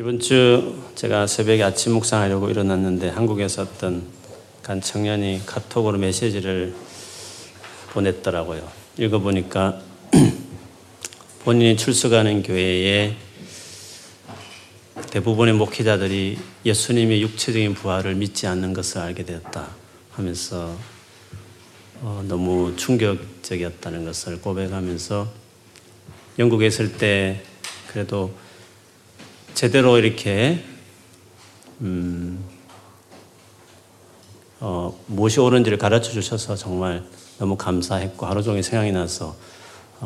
이번 주 제가 새벽에 아침 묵상하려고 일어났는데 한국에서 어떤 간 청년이 카톡으로 메시지를 보냈더라고요. 읽어보니까 본인이 출석하는 교회에 대부분의 목회자들이 예수님의 육체적인 부활을 믿지 않는 것을 알게 되었다 하면서 너무 충격적이었다는 것을 고백하면서 영국에 있을 때 그래도 제대로 이렇게 무엇이 옳은지를 가르쳐 주셔서 정말 너무 감사했고 하루 종일 생각이 나서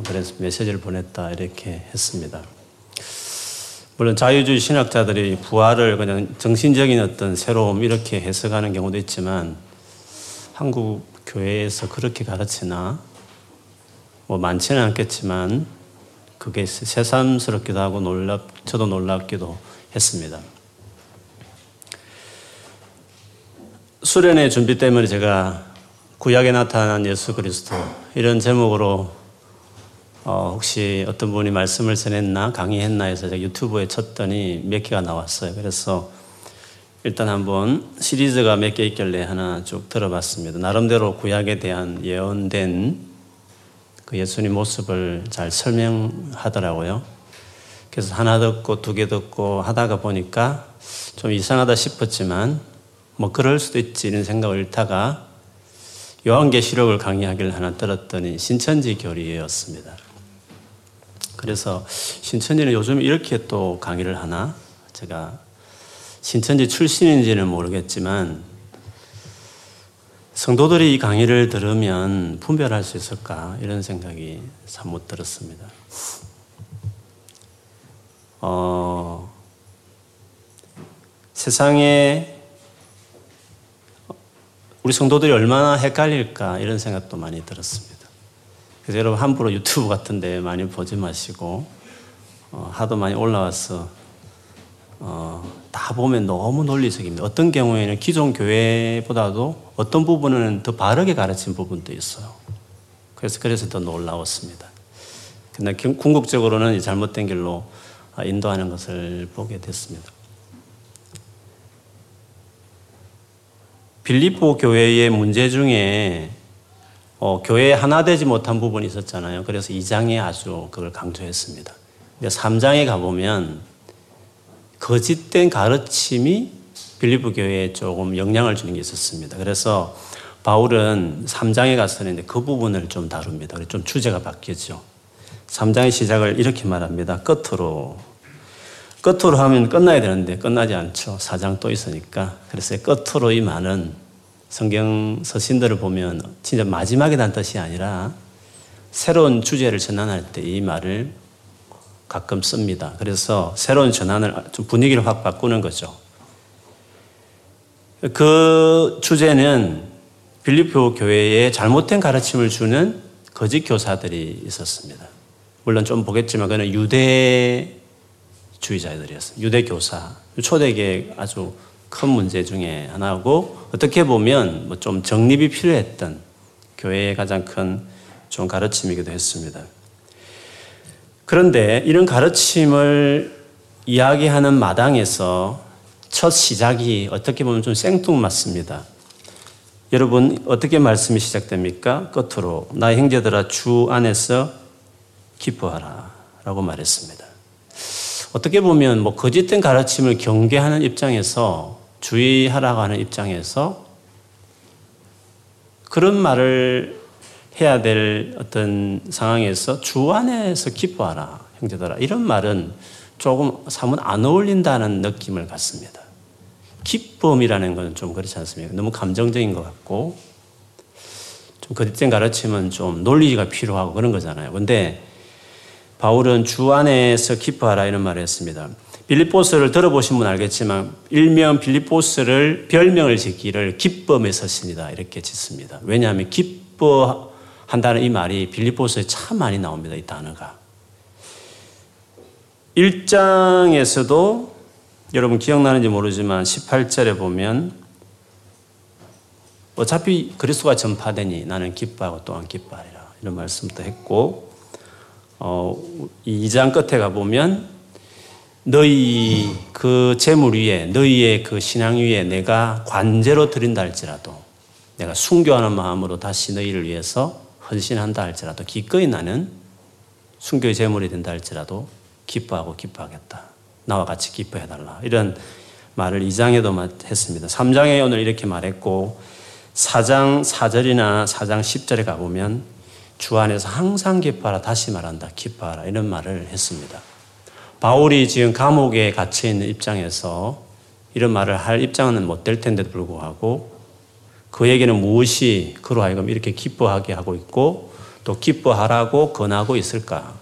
그래서 메시지를 보냈다 이렇게 했습니다. 물론 자유주의 신학자들이 부활을 그냥 정신적인 어떤 새로움 이렇게 해석하는 경우도 있지만 한국 교회에서 그렇게 가르치나 뭐 많지는 않겠지만 그게 새삼스럽기도 하고 저도 놀랍기도 했습니다. 수련회 준비 때문에 제가 구약에 나타난 예수 그리스도 이런 제목으로 혹시 어떤 분이 말씀을 전했나 강의했나 해서 제가 유튜브에 쳤더니 몇 개가 나왔어요. 그래서 일단 한번 시리즈가 몇 개 있길래 하나 쭉 들어봤습니다. 나름대로 구약에 대한 예언된 그 예수님 모습을 잘 설명하더라고요. 그래서 하나 듣고 두 개 듣고 하다가 보니까 좀 이상하다 싶었지만 뭐 그럴 수도 있지 이런 생각을 잃다가 요한계시록을 강의하기를 하나 들었더니 신천지 교리였습니다. 그래서 신천지는 요즘 이렇게 또 강의를 하나? 제가 신천지 출신인지는 모르겠지만 성도들이 이 강의를 들으면 분별할 수 있을까? 이런 생각이 사뭇 들었습니다. 세상에 우리 성도들이 얼마나 헷갈릴까? 이런 생각도 많이 들었습니다. 그래서 여러분 함부로 유튜브 같은 데 많이 보지 마시고 하도 많이 올라와서 다 보면 너무 논리적입니다. 어떤 경우에는 기존 교회보다도 어떤 부분은 더 바르게 가르친 부분도 있어요. 그래서 더 놀라웠습니다. 근데 궁극적으로는 잘못된 길로 인도하는 것을 보게 됐습니다. 빌립보 교회의 문제 중에 교회에 하나 되지 못한 부분이 있었잖아요. 그래서 2장에 아주 그걸 강조했습니다. 근데 3장에 가보면 거짓된 가르침이 빌립보 교회에 조금 영향을 주는 게 있었습니다. 그래서 바울은 3장에 가서는 그 부분을 좀 다룹니다. 좀 주제가 바뀌죠. 3장의 시작을 이렇게 말합니다. 끝으로 하면 끝나야 되는데 끝나지 않죠. 4장 또 있으니까. 그래서 끝으로의 말은 성경 서신들을 보면 진짜 마지막이란 뜻이 아니라 새로운 주제를 전환할 때 이 말을 가끔 씁니다. 그래서 새로운 전환을 좀 분위기를 확 바꾸는 거죠. 그 주제는 빌립보 교회에 잘못된 가르침을 주는 거짓 교사들이 있었습니다. 물론 좀 보겠지만 그는 유대주의자들이었어요. 유대 교사. 초대계의 아주 큰 문제 중에 하나고 어떻게 보면 뭐 좀 정립이 필요했던 교회의 가장 큰 좀 가르침이기도 했습니다. 그런데 이런 가르침을 이야기하는 마당에서 첫 시작이 어떻게 보면 좀 생뚱맞습니다. 여러분 어떻게 말씀이 시작됩니까? 끝으로 나의 형제들아 주 안에서 기뻐하라 라고 말했습니다. 어떻게 보면 뭐 거짓된 가르침을 경계하는 입장에서 주의하라고 하는 입장에서 그런 말을 해야 될 어떤 상황에서 주 안에서 기뻐하라, 형제들아. 이런 말은 조금 사뭇 안 어울린다는 느낌을 갖습니다. 기쁨이라는 건 좀 그렇지 않습니까? 너무 감정적인 것 같고, 좀 거짓된 가르침은 좀 논리가 필요하고 그런 거잖아요. 근데 바울은 주 안에서 기뻐하라 이런 말을 했습니다. 빌립보서를 들어보신 분 알겠지만 일명 빌립보서를 별명을 짓기를 기쁨의 서신이다 이렇게 짓습니다. 왜냐하면 기뻐한다는 이 말이 빌립보서에 참 많이 나옵니다. 이 단어가. 1장에서도 여러분 기억나는지 모르지만 18절에 보면 어차피 그리스도가 전파되니 나는 기뻐하고 또한 기뻐하리라 이런 말씀도 했고 2장 끝에 가보면 너희 그 재물 위에 너희의 그 신앙 위에 내가 관제로 드린다 할지라도 내가 순교하는 마음으로 다시 너희를 위해서 헌신한다 할지라도 기꺼이 나는 순교의 재물이 된다 할지라도 기뻐하고 기뻐하겠다. 나와 같이 기뻐해달라. 이런 말을 2장에도 했습니다. 3장에 오늘 이렇게 말했고 4장 4절이나 4장 10절에 가보면 주 안에서 항상 기뻐하라. 다시 말한다. 기뻐하라. 이런 말을 했습니다. 바울이 지금 감옥에 갇혀있는 입장에서 이런 말을 할 입장은 못 될 텐데도 불구하고 그에게는 무엇이 그로 하여금 이렇게 기뻐하게 하고 있고 또 기뻐하라고 권하고 있을까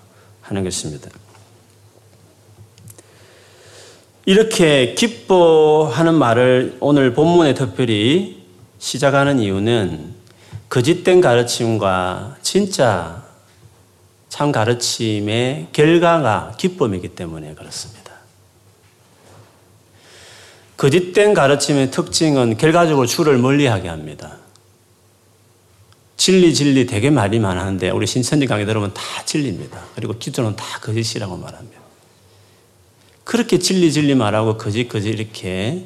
하는 것입니다. 이렇게 기뻐하는 말을 오늘 본문에 특별히 시작하는 이유는 거짓된 가르침과 진짜 참 가르침의 결과가 기쁨이기 때문에 그렇습니다. 거짓된 가르침의 특징은 결과적으로 주를 멀리하게 합니다. 진리 되게 말이 많았는데 우리 신천지 강의 들으면 다 진리입니다. 그리고 기존은 다 거짓이라고 말합니다. 그렇게 진리 말하고 거짓 이렇게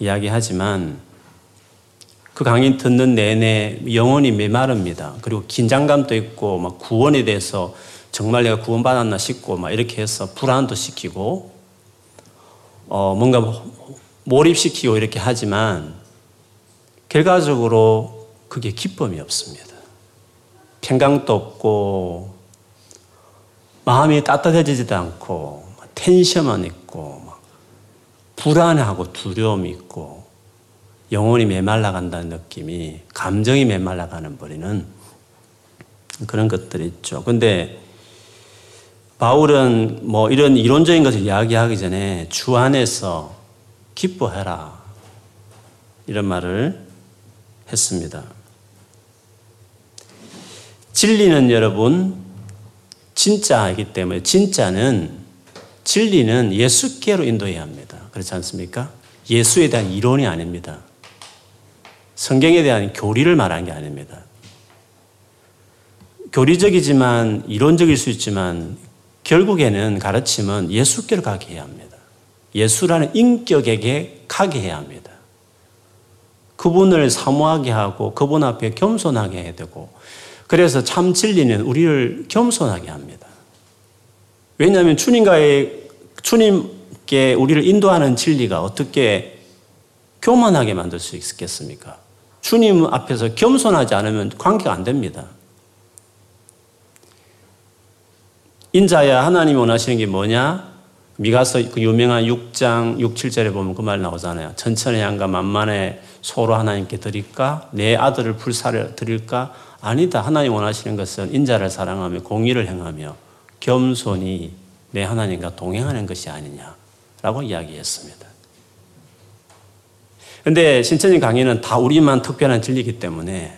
이야기하지만 그 강의 듣는 내내 영혼이 메마릅니다. 그리고 긴장감도 있고 막 구원에 대해서 정말 내가 구원받았나 싶고 막 이렇게 해서 불안도 시키고 뭔가 몰입시키고 이렇게 하지만 결과적으로 그게 기쁨이 없습니다. 평강도 없고 마음이 따뜻해지지도 않고 텐션만 있고 막 불안하고 두려움이 있고 영혼이 메말라간다는 느낌이 감정이 메말라가는 버리는 그런 것들이 있죠. 그런데 바울은 뭐 이런 이론적인 것을 이야기하기 전에 주 안에서 기뻐해라 이런 말을 했습니다. 진리는 여러분 진짜이기 때문에 진리는 예수께로 인도해야 합니다. 그렇지 않습니까? 예수에 대한 이론이 아닙니다. 성경에 대한 교리를 말한 게 아닙니다. 교리적이지만 이론적일 수 있지만 결국에는 가르침은 예수께로 가게 해야 합니다. 예수라는 인격에게 가게 해야 합니다. 그분을 사모하게 하고 그분 앞에 겸손하게 해야 되고 그래서 참 진리는 우리를 겸손하게 합니다. 왜냐하면 주님께 우리를 인도하는 진리가 어떻게 교만하게 만들 수 있겠습니까? 주님 앞에서 겸손하지 않으면 관계가 안 됩니다. 인자야 하나님이 원하시는 게 뭐냐? 미가서 그 유명한 6장 6, 7절에 보면 그 말 나오잖아요. 천천히 양과 만만의 소로 하나님께 드릴까? 내 아들을 불사를 드릴까? 아니다. 하나님 원하시는 것은 인자를 사랑하며 공의를 행하며 겸손히 내 하나님과 동행하는 것이 아니냐라고 이야기했습니다. 그런데 신천지 강의는 다 우리만 특별한 진리이기 때문에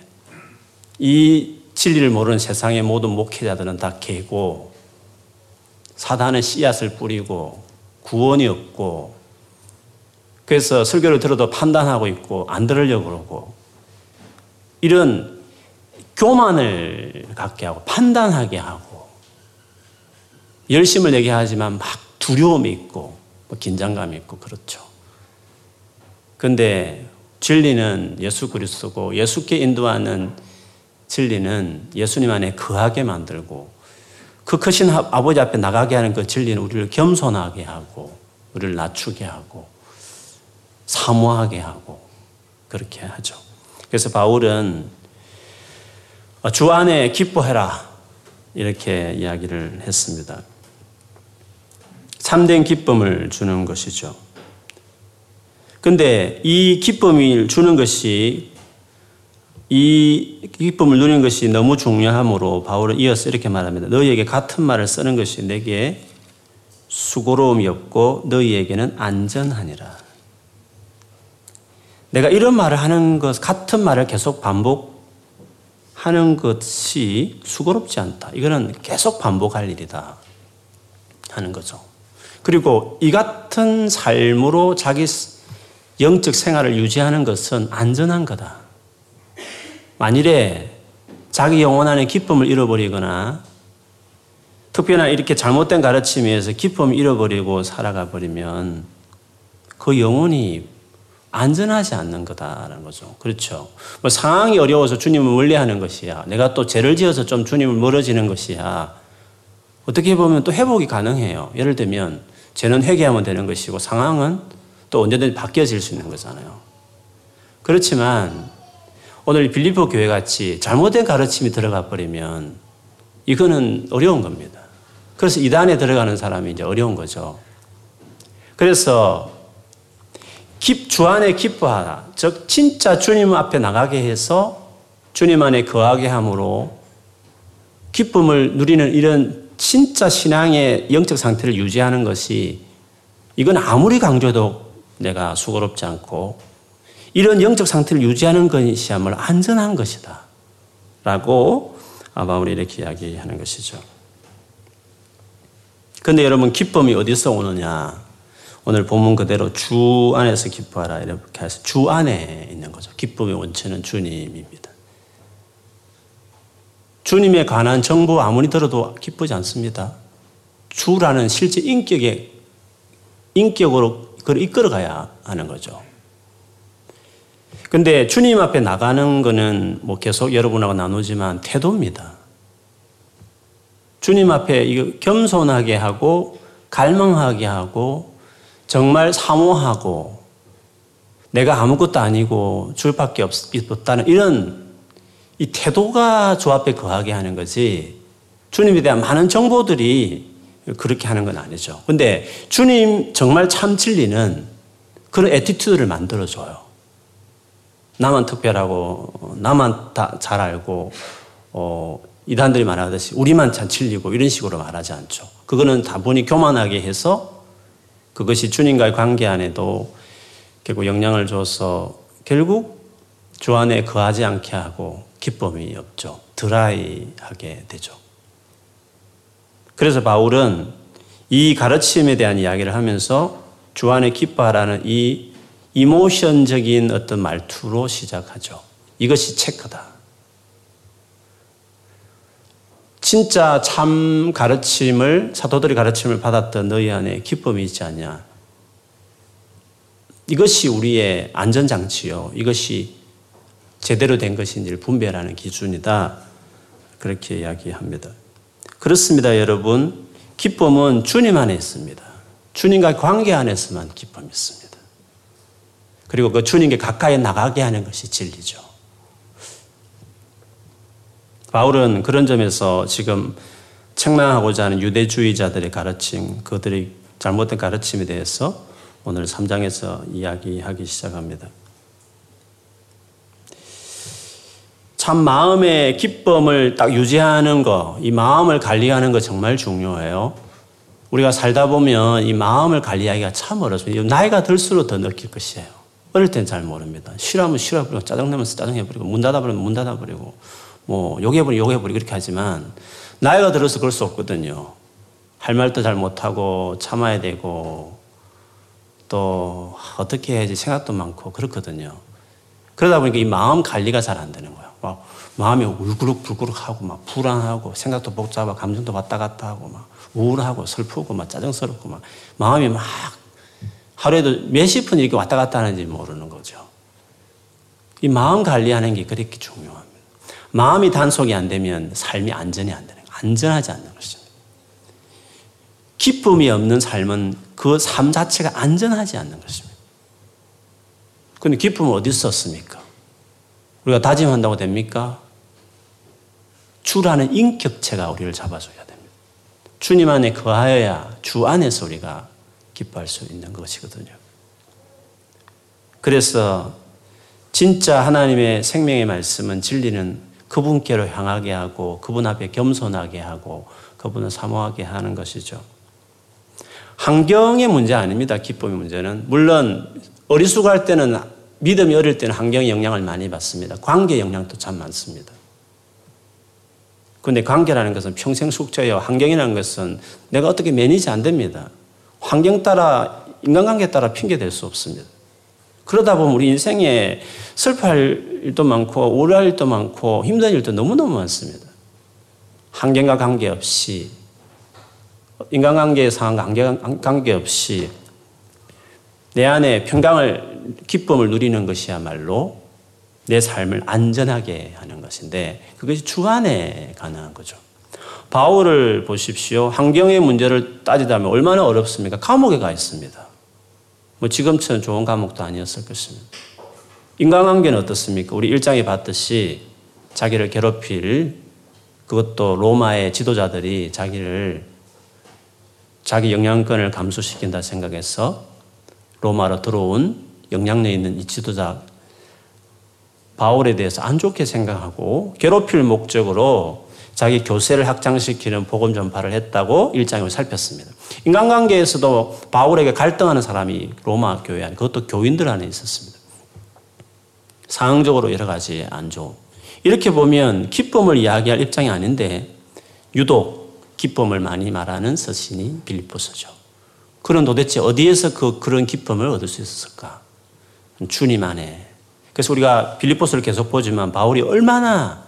이 진리를 모르는 세상의 모든 목회자들은 다 개고 사단의 씨앗을 뿌리고 구원이 없고 그래서 설교를 들어도 판단하고 있고 안 들으려고 그러고 이런 교만을 갖게 하고 판단하게 하고 열심을 얘기하지만 막 두려움이 있고 긴장감이 있고 그렇죠. 그런데 진리는 예수 그리스도고 예수께 인도하는 진리는 예수님 안에 거하게 만들고 그 크신 아버지 앞에 나가게 하는 그 진리는 우리를 겸손하게 하고 우리를 낮추게 하고 사모하게 하고 그렇게 하죠. 그래서 바울은 주 안에 기뻐해라 이렇게 이야기를 했습니다. 참된 기쁨을 주는 것이죠. 그런데 이 기쁨을 주는 것이 이 기쁨을 누리는 것이 너무 중요하므로 바울은 이어서 이렇게 말합니다. 너희에게 같은 말을 쓰는 것이 내게 수고로움이 없고 너희에게는 안전하니라. 내가 이런 말을 하는 것, 같은 말을 계속 반복하는 것이 수고롭지 않다. 이거는 계속 반복할 일이다 하는 거죠. 그리고 이 같은 삶으로 자기 영적 생활을 유지하는 것은 안전한 거다. 만일에 자기 영혼 안의 기쁨을 잃어버리거나 특별히 이렇게 잘못된 가르침에 의해서 기쁨을 잃어버리고 살아가 버리면 그 영혼이 안전하지 않는 거다라는 거죠. 그렇죠. 뭐 상황이 어려워서 주님을 멀리하는 것이야. 내가 또 죄를 지어서 좀 주님을 멀어지는 것이야. 어떻게 보면 또 회복이 가능해요. 예를 들면 죄는 회개하면 되는 것이고 상황은 또 언제든지 바뀌어질 수 있는 거잖아요. 그렇지만 오늘 빌립보 교회같이 잘못된 가르침이 들어가 버리면 이거는 어려운 겁니다. 그래서 이단에 들어가는 사람이 이제 어려운 거죠. 그래서 주 안에 기뻐하라. 즉 진짜 주님 앞에 나가게 해서 주님 안에 거하게 함으로 기쁨을 누리는 이런 진짜 신앙의 영적 상태를 유지하는 것이 이건 아무리 강조해도 내가 수고롭지 않고 이런 영적 상태를 유지하는 것이야말로 안전한 것이다 라고 바울이 이렇게 이야기하는 것이죠. 그런데 여러분 기쁨이 어디서 오느냐? 오늘 본문 그대로 주 안에서 기뻐하라 이렇게 해서 주 안에 있는 거죠. 기쁨의 원천은 주님입니다. 주님에 관한 정보 아무리 들어도 기쁘지 않습니다. 주라는 실제 인격으로 그걸 이끌어가야 하는 거죠. 근데 주님 앞에 나가는 거는 뭐 계속 여러분하고 나누지만 태도입니다. 주님 앞에 이거 겸손하게 하고 갈망하게 하고 정말 사모하고 내가 아무것도 아니고 줄밖에 없다는 이런 이 태도가 주 앞에 거하게 하는 거지 주님에 대한 많은 정보들이 그렇게 하는 건 아니죠. 근데 주님 정말 참 진리는 그런 애티튜드를 만들어줘요. 나만 특별하고 나만 다 잘 알고 이단들이 말하듯이 우리만 참 진리고 이런 식으로 말하지 않죠. 그거는 다분히 교만하게 해서 그것이 주님과의 관계 안에도 결국 영향을 줘서 결국 주 안에 거하지 않게 하고 기쁨이 없죠. 드라이하게 되죠. 그래서 바울은 이 가르침에 대한 이야기를 하면서 주 안에 기뻐하라는 이 이모션적인 어떤 말투로 시작하죠. 이것이 체크다. 진짜 참 가르침을 사도들의 가르침을 받았던 너희 안에 기쁨이 있지 않냐. 이것이 우리의 안전장치요. 이것이 제대로 된 것인지를 분별하는 기준이다. 그렇게 이야기합니다. 그렇습니다, 여러분. 기쁨은 주님 안에 있습니다. 주님과 관계 안에서만 기쁨이 있습니다. 그리고 그 주님께 가까이 나가게 하는 것이 진리죠. 바울은 그런 점에서 지금 책망하고자 하는 유대주의자들의 가르침, 그들의 잘못된 가르침에 대해서 오늘 3장에서 이야기하기 시작합니다. 참 마음의 기쁨을 딱 유지하는 거, 이 마음을 관리하는 거 정말 중요해요. 우리가 살다 보면 이 마음을 관리하기가 참 어렵습니다. 나이가 들수록 더 느낄 것이에요. 어릴 땐 잘 모릅니다. 싫어하면 싫어해버리고 짜증내면 짜증해버리고 문 닫아버리면 문 닫아버리고 뭐 욕해버리고 이렇게 하지만 나이가 들어서 그럴 수 없거든요. 할 말도 잘 못하고 참아야 되고 또 어떻게 해야지 생각도 많고 그렇거든요. 그러다 보니까 이 마음 관리가 잘 안 되는 거예요. 막 마음이 울그룩불그룩하고 막 불안하고 생각도 복잡하고 감정도 왔다 갔다 하고 막 우울하고 슬프고 막 짜증스럽고 막 마음이 막 하루에도 몇십 분 이렇게 왔다 갔다 하는지 모르는 거죠. 이 마음 관리하는 게 그렇게 중요합니다. 마음이 단속이 안 되면 삶이 안전이 안 되는 거예요. 안전하지 않는 것이죠. 기쁨이 없는 삶은 그 삶 자체가 안전하지 않는 것입니다. 그런데 기쁨은 어디서 얻습니까? 우리가 다짐한다고 됩니까? 주라는 인격체가 우리를 잡아줘야 됩니다. 주님 안에 거하여야 주 안에서 우리가 기뻐할 수 있는 것이거든요. 그래서 진짜 하나님의 생명의 말씀은 진리는 그분께로 향하게 하고 그분 앞에 겸손하게 하고 그분을 사모하게 하는 것이죠. 환경의 문제 아닙니다. 기쁨의 문제는. 물론 어리숙할 때는 믿음이 어릴 때는 환경의 영향을 많이 받습니다. 관계의 영향도 참 많습니다. 그런데 관계라는 것은 평생 숙제예요. 환경이라는 것은 내가 어떻게 매니지 안 됩니다. 환경 따라 인간관계 따라 핑계 댈 수 없습니다. 그러다 보면 우리 인생에 슬퍼할 일도 많고 우울할 일도 많고 힘든 일도 너무너무 많습니다. 환경과 관계없이 인간관계에 상관없이 내 안에 평강을, 기쁨을 누리는 것이야말로 내 삶을 안전하게 하는 것인데 그것이 주 안에 가능한 거죠. 바울을 보십시오. 환경의 문제를 따지다면 얼마나 어렵습니까? 감옥에 가 있습니다. 뭐 지금처럼 좋은 감옥도 아니었을 것입니다. 인간관계는 어떻습니까? 우리 1장에 봤듯이 자기를 괴롭힐, 그것도 로마의 지도자들이 자기 영향권을 감소시킨다 생각해서 로마로 들어온 영향력 있는 이 지도자 바울에 대해서 안 좋게 생각하고 괴롭힐 목적으로 자기 교세를 확장시키는 복음 전파를 했다고 1장을 살폈습니다. 인간관계에서도 바울에게 갈등하는 사람이 로마 교회 안에, 그것도 교인들 안에 있었습니다. 상황적으로 여러 가지 안 좋은. 이렇게 보면 기쁨을 이야기할 입장이 아닌데 유독 기쁨을 많이 말하는 서신이 빌립보서죠. 그런 도대체 어디에서 그런 기쁨을 얻을 수 있었을까? 주님 안에. 그래서 우리가 빌립보서를 계속 보지만 바울이 얼마나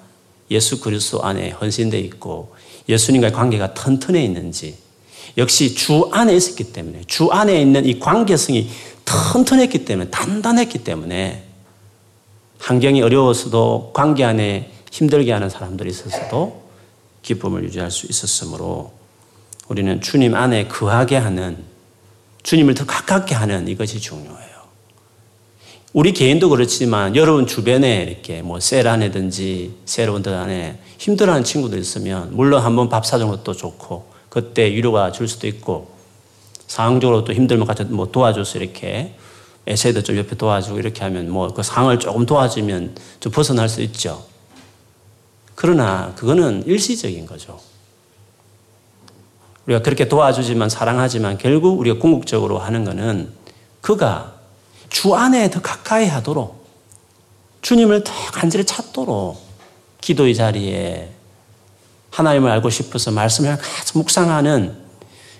예수 그리스도 안에 헌신되어 있고 예수님과의 관계가 튼튼해 있는지, 역시 주 안에 있었기 때문에, 주 안에 있는 이 관계성이 튼튼했기 때문에, 단단했기 때문에 환경이 어려워서도, 관계 안에 힘들게 하는 사람들이 있어서도 기쁨을 유지할 수 있었으므로 우리는 주님 안에 거하게 하는, 주님을 더 가깝게 하는 이것이 중요해요. 우리 개인도 그렇지만 여러분 주변에 이렇게 뭐 셀 안에든지 새로운들 안에 힘들어하는 친구들 있으면 물론 한번 밥 사준 것도 좋고 그때 위로가 줄 수도 있고 상황적으로 또 힘들면 같이 뭐 도와줘서 이렇게 애세도 좀 옆에 도와주고 이렇게 하면 뭐 그 상황을 조금 도와주면 좀 벗어날 수 있죠. 그러나 그거는 일시적인 거죠. 우리가 그렇게 도와주지만 사랑하지만 결국 우리가 궁극적으로 하는 거는 그가 주 안에 더 가까이 하도록, 주님을 더 간절히 찾도록, 기도의 자리에 하나님을 알고 싶어서 말씀을 같이 묵상하는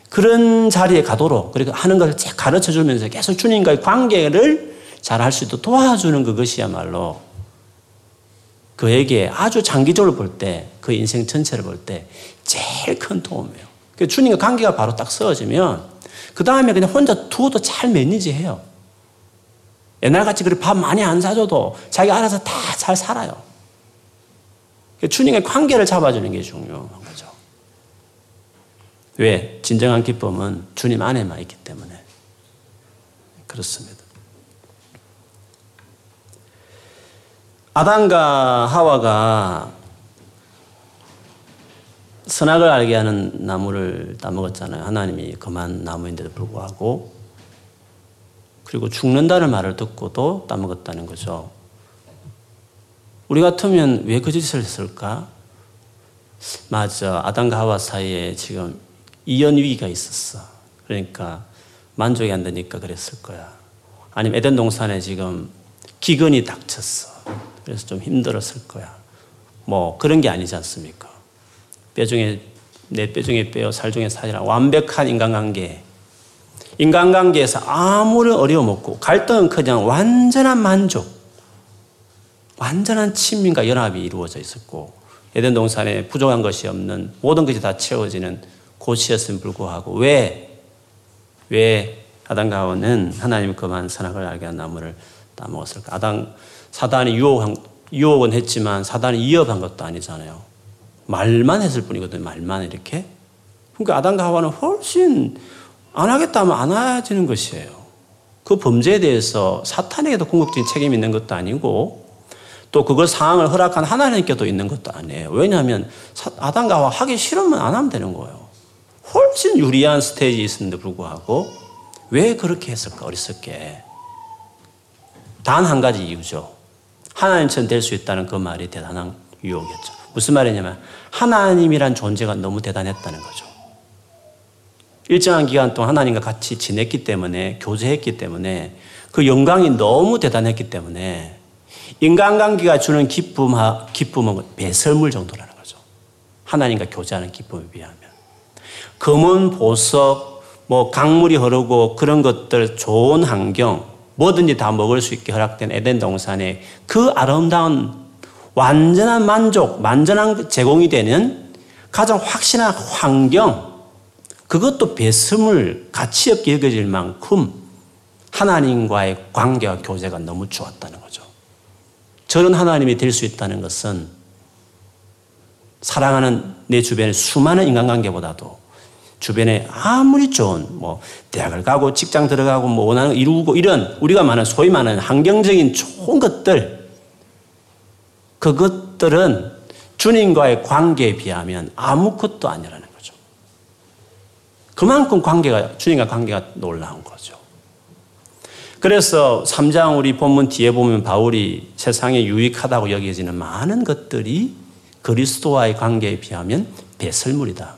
그런 자리에 가도록, 그렇게 하는 것을 가르쳐 주면서 계속 주님과의 관계를 잘 할 수 있도록 도와주는 그것이야말로 그에게 아주 장기적으로 볼 때, 그 인생 전체를 볼 때 제일 큰 도움이에요. 그러니까 주님과 관계가 바로 딱 쓰여지면 그 다음에 그냥 혼자 두어도 잘 매니지해요. 옛날같이 그렇게 밥 많이 안 사줘도 자기가 알아서 다 잘 살아요. 그러니까 주님과의 관계를 잡아주는 게 중요한 거죠. 왜? 진정한 기쁨은 주님 안에만 있기 때문에 그렇습니다. 아담과 하와가 선악을 알게 하는 나무를 따먹었잖아요. 하나님이 금한 나무인데도 불구하고. 그리고 죽는다는 말을 듣고도 따먹었다는 거죠. 우리 같으면 왜 그 짓을 했을까? 맞아. 아담과 하와 사이에 지금 이연 위기가 있었어. 그러니까 만족이 안 되니까 그랬을 거야. 아니면 에덴 동산에 지금 기근이 닥쳤어. 그래서 좀 힘들었을 거야. 뭐 그런 게 아니지 않습니까? 내 뼈중에 뼈, 살중에 살이라 완벽한 인간관계. 인간관계에서 아무런 어려움 없고 갈등은 그냥 완전한 만족, 완전한 친밀과 연합이 이루어져 있었고 에덴 동산에 부족한 것이 없는, 모든 것이 다 채워지는 고시였음 불구하고 왜 아담과 하와는 하나님의 금한 선악을 알게 한 나무를 따먹었을까? 사단이 유혹은 했지만 사단이 위협한 것도 아니잖아요. 말만 했을 뿐이거든요. 말만 이렇게. 그러니까 아담과 하와는 훨씬 안 하겠다 하면 안 하지는 것이에요. 그 범죄에 대해서 사탄에게도 궁극적인 책임이 있는 것도 아니고 또 그걸 상황을 허락한 하나님께도 있는 것도 아니에요. 왜냐하면 아담과 하와 하기 싫으면 안 하면 되는 거예요. 훨씬 유리한 스테이지에 있었는데 불구하고 왜 그렇게 했을까? 어리석게. 단 한 가지 이유죠. 하나님처럼 될 수 있다는 그 말이 대단한 유혹이었죠. 무슨 말이냐면 하나님이란 존재가 너무 대단했다는 거죠. 일정한 기간 동안 하나님과 같이 지냈기 때문에, 교제했기 때문에 그 영광이 너무 대단했기 때문에 인간관계가 주는 기쁨은 배설물 정도라는 거죠. 하나님과 교제하는 기쁨에 비하면. 금은, 보석, 뭐 강물이 흐르고 그런 것들, 좋은 환경, 뭐든지 다 먹을 수 있게 허락된 에덴 동산에 그 아름다운 완전한 만족, 완전한 제공이 되는 가장 확실한 환경, 그것도 배슴을 가치 없게 여겨질 만큼 하나님과의 관계와 교제가 너무 좋았다는 거죠. 저런 하나님이 될 수 있다는 것은 사랑하는 내 주변의 수많은 인간관계보다도 주변에 아무리 좋은 대학을 가고 직장 들어가고 원하는 거 이루고 이런 우리가 말하는 소위 말하는 환경적인 좋은 것들 그것들은 주님과의 관계에 비하면 아무것도 아니라는 거죠. 그만큼 관계가 주님과 관계가 놀라운 거죠. 그래서 3장 우리 본문 뒤에 보면 바울이 세상에 유익하다고 여겨지는 많은 것들이 그리스도와의 관계에 비하면 배설물이다.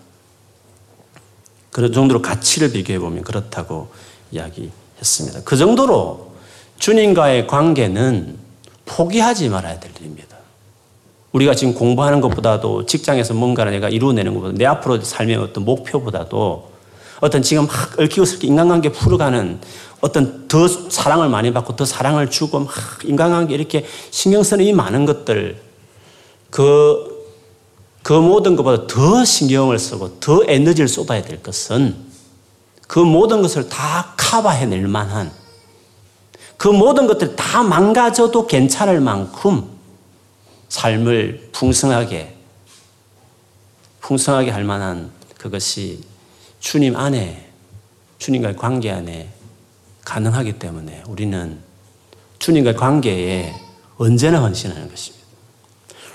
그런 정도로 가치를 비교해보면 그렇다고 이야기했습니다. 그 정도로 주님과의 관계는 포기하지 말아야 될 일입니다. 우리가 지금 공부하는 것보다도 직장에서 뭔가를 내가 이루어내는 것보다 내 앞으로 삶의 어떤 목표보다도 어떤 지금 막 얽히고 설키 인간관계 풀어가는 어떤 더 사랑을 많이 받고 더 사랑을 주고 막 인간관계 이렇게 신경 쓰는 이 많은 것들 그 모든 것보다 더 신경을 쓰고 더 에너지를 쏟아야 될 것은 그 모든 것을 다 커버해낼 만한 그 모든 것들이 다 망가져도 괜찮을 만큼 삶을 풍성하게 할 만한 그것이 주님 안에, 주님과의 관계 안에 가능하기 때문에 우리는 주님과의 관계에 언제나 헌신하는 것입니다.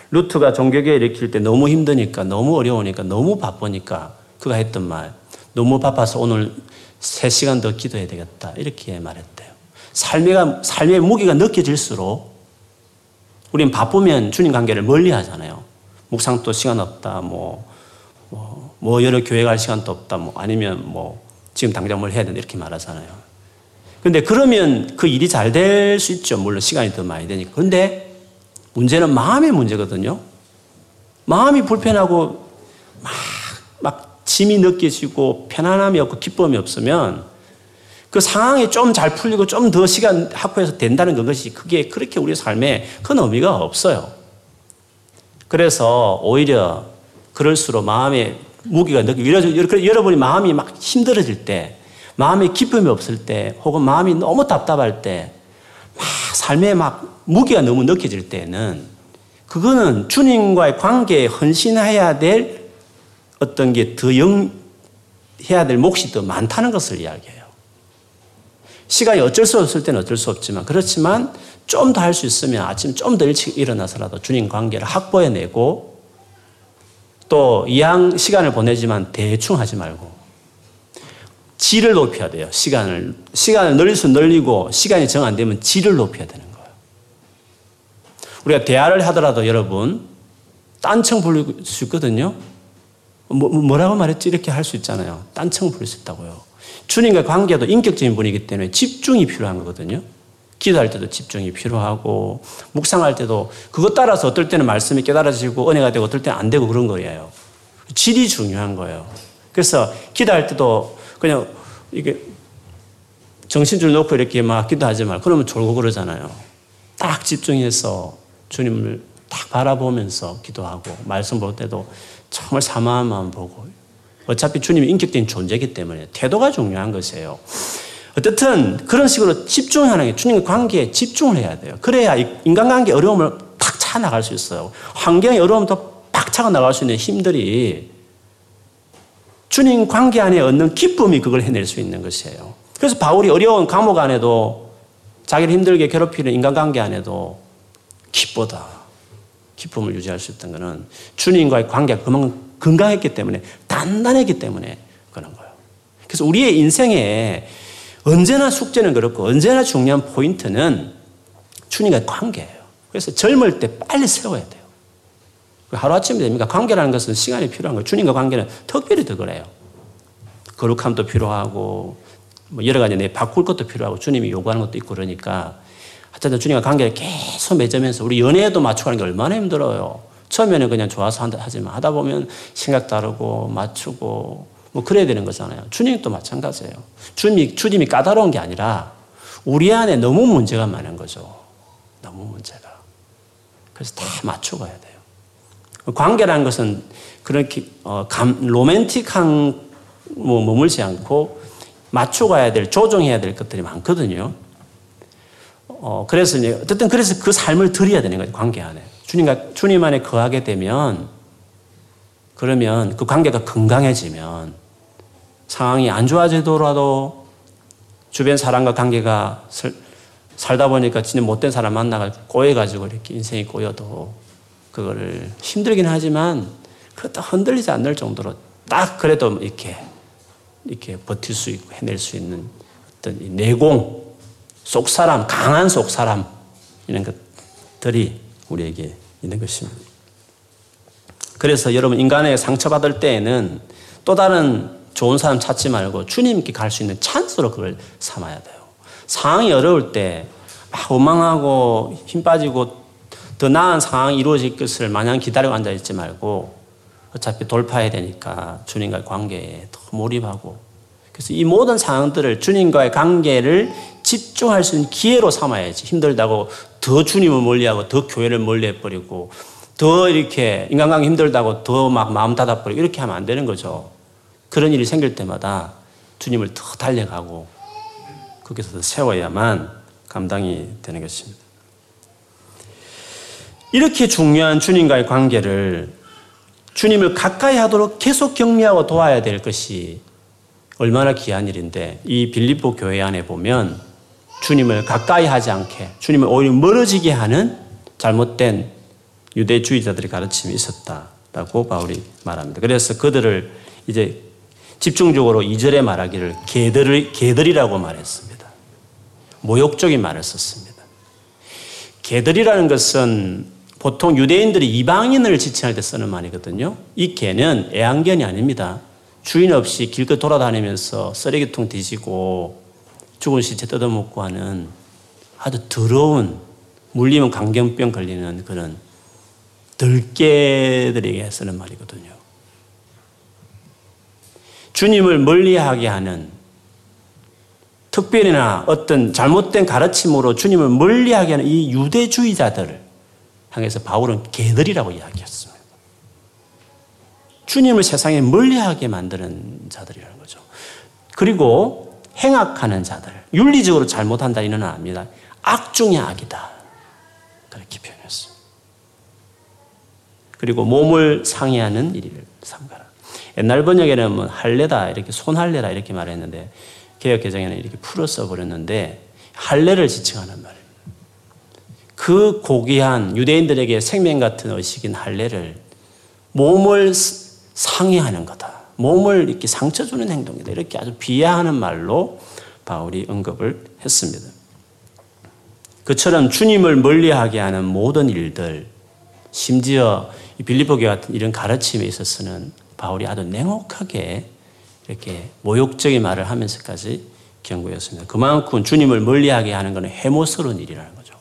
루트가 종교계에 일으킬 때 너무 힘드니까, 너무 어려우니까, 너무 바쁘니까 그가 했던 말, 너무 바빠서 오늘 3시간 더 기도해야 되겠다 이렇게 말했대요. 삶의 무게가 느껴질수록 우리는 바쁘면 주님 관계를 멀리 하잖아요. 묵상도 시간 없다, 여러 교회 갈 시간도 없다, 아니면 지금 당장 뭘 해야 된다, 이렇게 말하잖아요. 근데 그러면 그 일이 잘 될 수 있죠. 물론 시간이 더 많이 되니까. 근데 문제는 마음의 문제거든요. 마음이 불편하고 막 짐이 느껴지고 편안함이 없고 기쁨이 없으면 그 상황이 좀 잘 풀리고 좀 더 시간 확보해서 된다는 그것이 그게 그렇게 우리 삶에 큰 의미가 없어요. 그래서 오히려 그럴수록 마음의 무기가 여러분이 마음이 막 힘들어질 때, 마음의 기쁨이 없을 때, 혹은 마음이 너무 답답할 때, 막 삶에 막 무기가 너무 느껴질 때는 그거는 주님과의 관계에 헌신해야 될 어떤 게 더 해야 될 몫이 더 많다는 것을 이야기해요. 시간이 어쩔 수 없을 때는 어쩔 수 없지만 그렇지만 좀 더 할 수 있으면 아침 좀 더 일찍 일어나서라도 주님 관계를 확보해내고 또 이왕 시간을 보내지만 대충 하지 말고 질을 높여야 돼요. 시간을 늘릴 수 늘리고 시간이 정 안 되면 질을 높여야 되는 거예요. 우리가 대화를 하더라도 여러분 딴청 부릴 수 있거든요. 뭐라고 말했지? 이렇게 할 수 있잖아요. 딴청 부릴 수 있다고요. 주님과 관계도 인격적인 분이기 때문에 집중이 필요한 거거든요. 기도할 때도 집중이 필요하고 묵상할 때도 그것 따라서 어떨 때는 말씀이 깨달아지고 은혜가 되고 어떨 때는 안 되고 그런 거예요. 질이 중요한 거예요. 그래서 기도할 때도 그냥 이게 정신줄 놓고 이렇게 막 기도하지 말고 그러면 졸고 그러잖아요. 딱 집중해서 주님을 딱 바라보면서 기도하고 말씀 볼 때도 정말 사모한 마음 보고 어차피 주님이 인격적인 존재이기 때문에 태도가 중요한 것이에요. 어쨌든 그런 식으로 집중하는 게 주님의 관계에 집중을 해야 돼요. 그래야 인간관계 어려움을 팍 차 나갈 수 있어요. 환경의 어려움도 팍 차고 나갈 수 있는 힘들이 주님 관계 안에 얻는 기쁨이 그걸 해낼 수 있는 것이에요. 그래서 바울이 어려운 감옥 안에도 자기를 힘들게 괴롭히는 인간관계 안에도 기쁨을 유지할 수 있던 것은 주님과의 관계가 그만큼 건강했기 때문에 단단했기 때문에 그런 거예요. 그래서 우리의 인생에 언제나 숙제는 그렇고 언제나 중요한 포인트는 주님과의 관계예요. 그래서 젊을 때 빨리 세워야 돼요. 하루아침이 됩니까? 관계라는 것은 시간이 필요한 거예요. 주님과 관계는 특별히 더 그래요. 거룩함도 필요하고 여러 가지 내 바꿀 것도 필요하고 주님이 요구하는 것도 있고 그러니까 하여튼 주님과 관계를 계속 맺으면서 우리 연애에도 맞춰가는 게 얼마나 힘들어요. 처음에는 그냥 좋아서 하지만 하다 보면 생각 다르고 맞추고 그래야 되는 거잖아요. 주님도 마찬가지예요. 주님이 까다로운 게 아니라 우리 안에 너무 문제가 많은 거죠. 너무 문제가. 그래서 다 맞춰가야 돼요. 관계라는 것은 그렇게 로맨틱한 머물지 않고 맞춰가야 될, 조정해야 될 것들이 많거든요. 그래서 이제 어쨌든 그래서 그 삶을 드려야 되는 거죠. 관계 안에. 주님과, 주님 안에 거하게 되면, 그러면 그 관계가 건강해지면 상황이 안 좋아지더라도 주변 사람과 관계가 살다 보니까 진짜 못된 사람 만나서 꼬여가지고 이렇게 인생이 꼬여도 그거를 힘들긴 하지만 그것도 흔들리지 않을 정도로 딱 그래도 이렇게 버틸 수 있고 해낼 수 있는 어떤 이 내공, 속사람, 강한 속사람 이런 것들이 우리에게 있는 것입니다. 그래서 여러분 인간의 상처받을 때에는 또 다른 좋은 사람 찾지 말고 주님께 갈 수 있는 찬스로 그걸 삼아야 돼요. 상황이 어려울 때 막 원망하고 힘 빠지고 더 나은 상황이 이루어질 것을 마냥 기다리고 앉아있지 말고 어차피 돌파해야 되니까 주님과의 관계에 더 몰입하고 그래서 이 모든 상황들을 주님과의 관계를 집중할 수 있는 기회로 삼아야지 힘들다고 더 주님을 멀리하고 더 교회를 멀리해버리고 더 이렇게 인간관계 힘들다고 더 막 마음 닫아버리고 이렇게 하면 안 되는 거죠. 그런 일이 생길 때마다 주님을 더 달려가고 거기서 더 세워야만 감당이 되는 것입니다. 이렇게 중요한 주님과의 관계를 주님을 가까이 하도록 계속 격려하고 도와야 될 것이 얼마나 귀한 일인데 이 빌립보 교회 안에 보면 주님을 가까이 하지 않게 주님을 오히려 멀어지게 하는 잘못된 유대주의자들의 가르침이 있었다라고 바울이 말합니다. 그래서 그들을 이제 집중적으로 2절에 말하기를 개들이라고 말했습니다. 모욕적인 말을 썼습니다. 개들이라는 것은 보통 유대인들이 이방인을 지칭할 때 쓰는 말이거든요. 이 개는 애완견이 아닙니다. 주인 없이 길거리 돌아다니면서 쓰레기통 뒤지고 죽은 시체 뜯어먹고 하는 아주 더러운 물리면 강경병 걸리는 그런 들개들에게 쓰는 말이거든요. 주님을 멀리하게 하는 특별히나 어떤 잘못된 가르침으로 주님을 멀리하게 하는 이 유대주의자들을 향해서 바울은 개들이라고 이야기했습니다. 주님을 세상에 멀리하게 만드는 자들이라는 거죠. 그리고 행악하는 자들, 윤리적으로 잘못한다 이는 아닙니다. 악 중의 악이다. 그렇게 표현했습니다. 그리고 몸을 상해하는 일을 삼가라. 옛날 번역에는 뭐 할례다 이렇게 손할례라 이렇게 말했는데 개역 개정에는 이렇게 풀어 써버렸는데 할례를 지칭하는 말입니다. 그 고귀한 유대인들에게 생명 같은 의식인 할례를 몸을 상해하는 거다. 몸을 이렇게 상처 주는 행동이다. 이렇게 아주 비하하는 말로 바울이 언급을 했습니다. 그처럼 주님을 멀리하게 하는 모든 일들 심지어 빌립보 교회 같은 이런 가르침에 있어서는 바울이 아주 냉혹하게 이렇게 모욕적인 말을 하면서까지 경고했습니다. 그만큼 주님을 멀리하게 하는 것은 해모스러운 일이라는 거죠.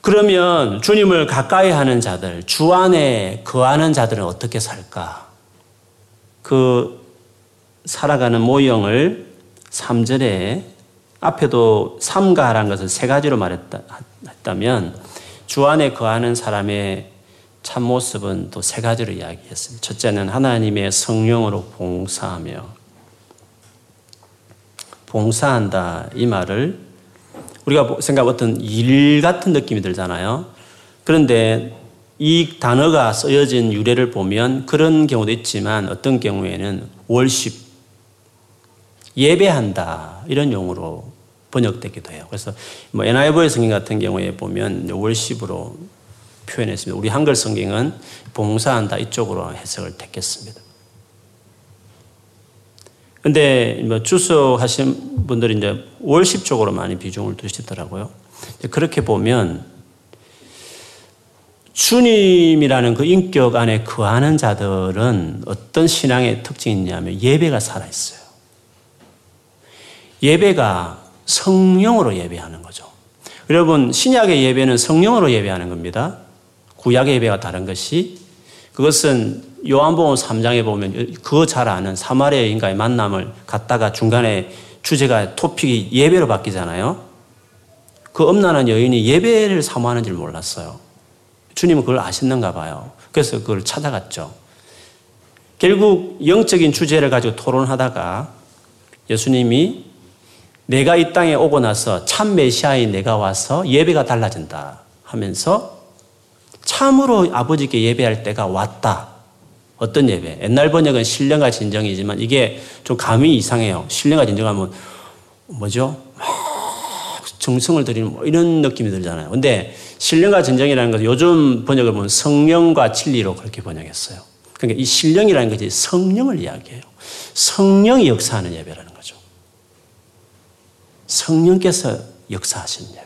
그러면 주님을 가까이 하는 자들, 주 안에 거하는 자들은 어떻게 살까? 그 살아가는 모형을 3절에 앞에도 삼가라는 것을 세 가지로 말했다면 주 안에 거하는 사람의 참모습은 또 세 가지로 이야기했습니다. 첫째는 하나님의 성령으로 봉사하며 봉사한다 이 말을 우리가 생각하면 어떤 일 같은 느낌이 들잖아요. 그런데 이 단어가 쓰여진 유래를 보면 그런 경우도 있지만 어떤 경우에는 월십 예배한다 이런 용어로 번역되기도 해요. 그래서 뭐 NIV의 성경 같은 경우에 보면 월십으로 표현했습니다. 우리 한글 성경은 봉사한다 이쪽으로 해석을 택했습니다. 그런데 뭐 주석하신 분들이 이제 월십 쪽으로 많이 비중을 두시더라고요. 그렇게 보면 주님이라는 그 인격 안에 거하는 자들은 어떤 신앙의 특징이 있냐면 예배가 살아있어요. 예배가 성령으로 예배하는 거죠. 여러분 신약의 예배는 성령으로 예배하는 겁니다. 구약의 예배와 다른 것이 그것은 요한복음 3장에 보면 그거 잘 아는 사마리아 여인과의 만남을 갖다가 중간에 주제가 토픽이 예배로 바뀌잖아요. 그 음란한 여인이 예배를 사모하는 줄 몰랐어요. 주님은 그걸 아셨는가 봐요. 그래서 그걸 찾아갔죠. 결국 영적인 주제를 가지고 토론하다가 예수님이 내가 이 땅에 오고 나서 참 메시아인 내가 와서 예배가 달라진다 하면서 참으로 아버지께 예배할 때가 왔다. 어떤 예배? 옛날 번역은 신령과 진정이지만 이게 좀 감이 이상해요. 신령과 진정하면 뭐죠? 막 정성을 드리는 뭐 이런 느낌이 들잖아요. 그런데 신령과 진정이라는 것은 요즘 번역을 보면 성령과 진리로 그렇게 번역했어요. 그러니까 이 신령이라는 것이 성령을 이야기해요. 성령이 역사하는 예배라는 거죠. 성령께서 역사하시는 예배.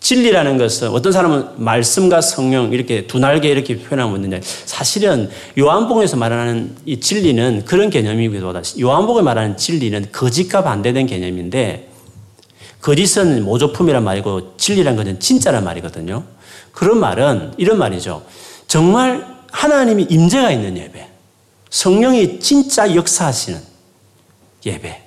진리라는 것은 어떤 사람은 말씀과 성령 이렇게 두 날개 이렇게 표현하고 있는데 사실은 요한복음에서 말하는 이 진리는 그런 개념이기보다 요한복음이 말하는 진리는 거짓과 반대된 개념인데 거짓은 모조품이란 말이고 진리란 것은 진짜란 말이거든요. 그런 말은 이런 말이죠. 정말 하나님이 임재가 있는 예배, 성령이 진짜 역사하시는 예배,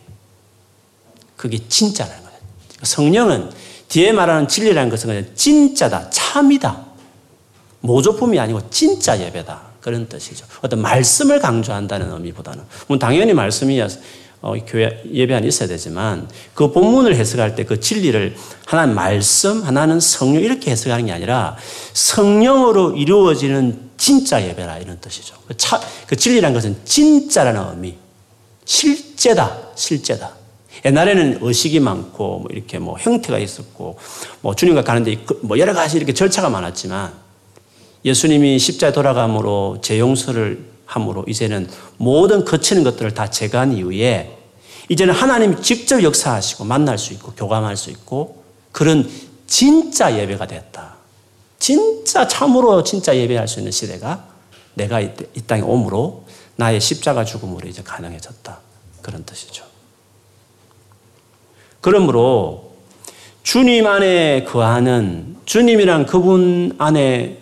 그게 진짜라는 거예요. 성령은 뒤에 말하는 진리라는 것은 그냥 진짜다, 참이다, 모조품이 아니고 진짜 예배다 그런 뜻이죠. 어떤 말씀을 강조한다는 의미보다는 물론 당연히 말씀이 교회 예배 안에 있어야 되지만 그 본문을 해석할 때 그 진리를 하나는 말씀, 하나는 성령 이렇게 해석하는 게 아니라 성령으로 이루어지는 진짜 예배라 이런 뜻이죠. 그 진리라는 것은 진짜라는 의미, 실제다, 실제다. 옛날에는 의식이 많고 뭐 이렇게 뭐 형태가 있었고 뭐 주님과 가는데 뭐 여러 가지 이렇게 절차가 많았지만 예수님이 십자에 돌아감으로 죄 용서를 함으로 이제는 모든 거치는 것들을 다 제거한 이후에 이제는 하나님이 직접 역사하시고 만날 수 있고 교감할 수 있고 그런 진짜 예배가 됐다. 진짜 참으로 진짜 예배할 수 있는 시대가 내가 이 땅에 오므로 나의 십자가 죽음으로 이제 가능해졌다. 그런 뜻이죠. 그러므로 주님 안에 거하는 주님이랑 그분 안에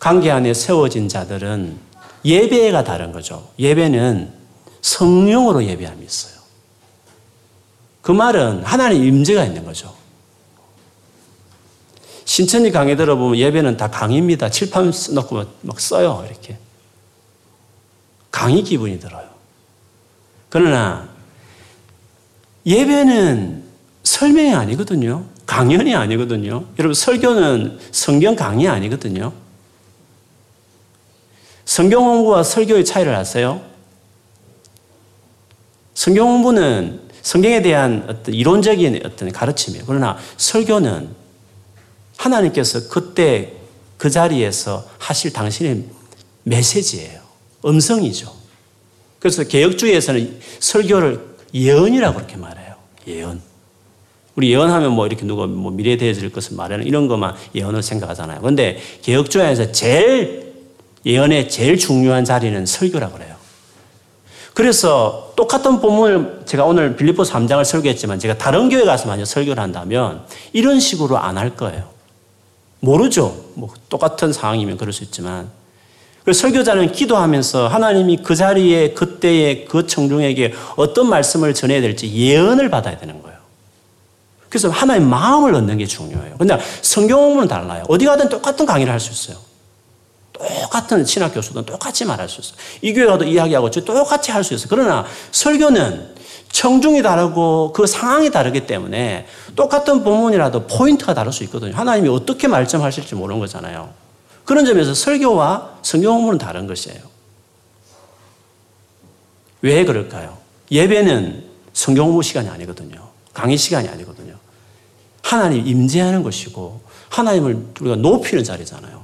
관계 안에 세워진 자들은 예배가 다른 거죠. 예배는 성령으로 예배함이 있어요. 그 말은 하나님의 임재가 있는 거죠. 신천지 강의 들어보면 예배는 다 강의입니다. 칠판 넣고 막 써요. 이렇게. 강의 기분이 들어요. 그러나 예배는 설명이 아니거든요. 강연이 아니거든요. 여러분 설교는 성경 강의 아니거든요. 성경 공부와 설교의 차이를 아세요? 성경 공부는 성경에 대한 어떤 이론적인 어떤 가르침이에요. 그러나 설교는 하나님께서 그때 그 자리에서 하실 당신의 메시지예요. 음성이죠. 그래서 개혁주의에서는 설교를 예언이라고 그렇게 말해요. 예언. 우리 예언하면 뭐 이렇게 누가 뭐 미래에 대해질 것을 말하는 이런 것만 예언을 생각하잖아요. 그런데 개혁주의에서 제일 예언의 제일 중요한 자리는 설교라고 그래요. 그래서 똑같은 본문을 제가 오늘 빌립보서 3장을 설교했지만 제가 다른 교회 가서 만약 설교를 한다면 이런 식으로 안 할 거예요. 모르죠. 뭐 똑같은 상황이면 그럴 수 있지만 그래서 설교자는 기도하면서 하나님이 그 자리에 그때에 그 청중에게 어떤 말씀을 전해야 될지 예언을 받아야 되는 거예요. 그래서 하나님의 마음을 얻는 게 중요해요. 그런데 성경 공부는 달라요. 어디 가든 똑같은 강의를 할 수 있어요. 똑같은 신학 교수도 똑같이 말할 수 있어요. 이 교회 가도 이야기하고 똑같이 할 수 있어요. 그러나 설교는 청중이 다르고 그 상황이 다르기 때문에 똑같은 본문이라도 포인트가 다를 수 있거든요. 하나님이 어떻게 말씀하실지 모르는 거잖아요. 그런 점에서 설교와 성경 공부는 다른 것이에요. 왜 그럴까요? 예배는 성경 공부 시간이 아니거든요. 강의 시간이 아니거든요. 하나님 임재하는 것이고 하나님을 우리가 높이는 자리잖아요.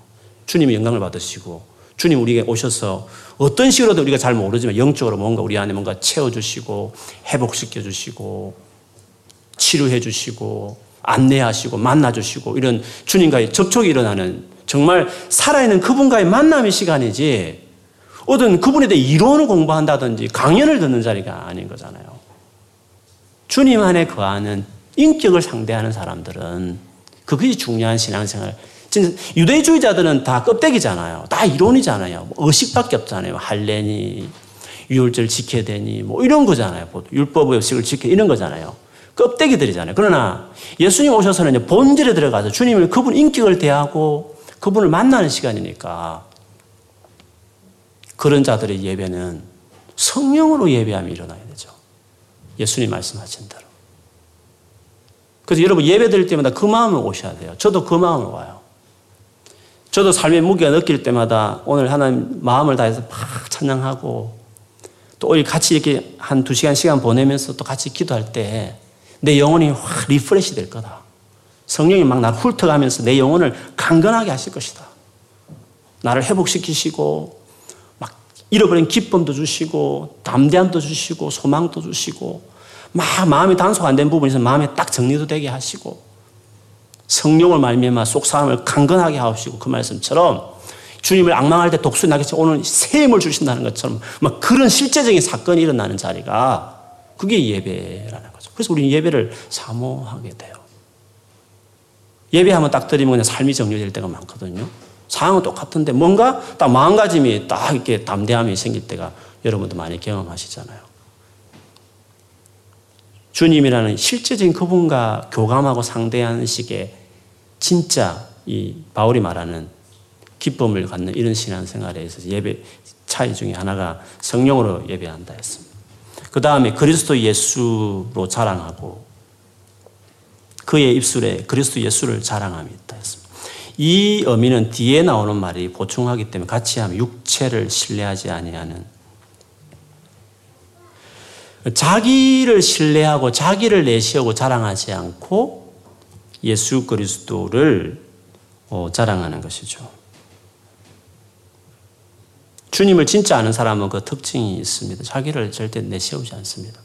주님의 영광을 받으시고 주님 우리에게 오셔서 어떤 식으로든 우리가 잘 모르지만 영적으로 뭔가 우리 안에 뭔가 채워주시고 회복시켜주시고 치료해주시고 안내하시고 만나주시고 이런 주님과의 접촉이 일어나는 정말 살아있는 그분과의 만남의 시간이지 어떤 그분에 대해 이론을 공부한다든지 강연을 듣는 자리가 아닌 거잖아요. 주님 안에 거하는 인격을 상대하는 사람들은 그것이 중요한 신앙생활 진짜 유대주의자들은 다 껍데기잖아요. 다 이론이잖아요. 의식밖에 없잖아요. 할례니 유월절 지켜야 되니 뭐 이런 거잖아요. 율법의 의식을 지켜 이런 거잖아요. 껍데기들이잖아요. 그러나 예수님 오셔서는 본질에 들어가서 주님을 그분 인격을 대하고 그분을 만나는 시간이니까 그런 자들의 예배는 성령으로 예배함이 일어나야 되죠. 예수님 말씀하신 대로. 그래서 여러분 예배 드릴 때마다 그 마음을 오셔야 돼요. 저도 그 마음을 와요. 저도 삶의 무게가 느낄 때마다 오늘 하나님 마음을 다해서 막 찬양하고 또 오늘 같이 이렇게 한 2시간 시간 보내면서 또 같이 기도할 때 내 영혼이 확 리프레시 될 거다. 성령이 막 나를 훑어가면서 내 영혼을 강건하게 하실 것이다. 나를 회복시키시고 막 잃어버린 기쁨도 주시고 담대함도 주시고 소망도 주시고 막 마음이 단속 안 된 부분에서 마음에 딱 정리도 되게 하시고 성령을 말미암아 속 사람을 강건하게 하시고 그 말씀처럼 주님을 악망할 때 독수리 나겠지만 오늘 새 힘을 주신다는 것처럼 막 그런 실제적인 사건이 일어나는 자리가 그게 예배라는 거죠. 그래서 우리는 예배를 사모하게 돼요. 예배하면 딱 드리면 그냥 삶이 정리될 때가 많거든요. 상황은 똑같은데 뭔가 딱 마음가짐이 딱 이렇게 담대함이 생길 때가 여러분도 많이 경험하시잖아요. 주님이라는 실제적인 그분과 교감하고 상대하는 식의 진짜 이 바울이 말하는 기쁨을 갖는 이런 신앙생활에 있어서 예배 차이 중에 하나가 성령으로 예배한다 했습니다. 그 다음에 그리스도 예수로 자랑하고 그의 입술에 그리스도 예수를 자랑함이 있다 했습니다. 이 의미는 뒤에 나오는 말이 보충하기 때문에 같이 하면 육체를 신뢰하지 아니하는 자기를 신뢰하고 자기를 내세우고 자랑하지 않고 예수 그리스도를 자랑하는 것이죠. 주님을 진짜 아는 사람은 그 특징이 있습니다. 자기를 절대 내세우지 않습니다.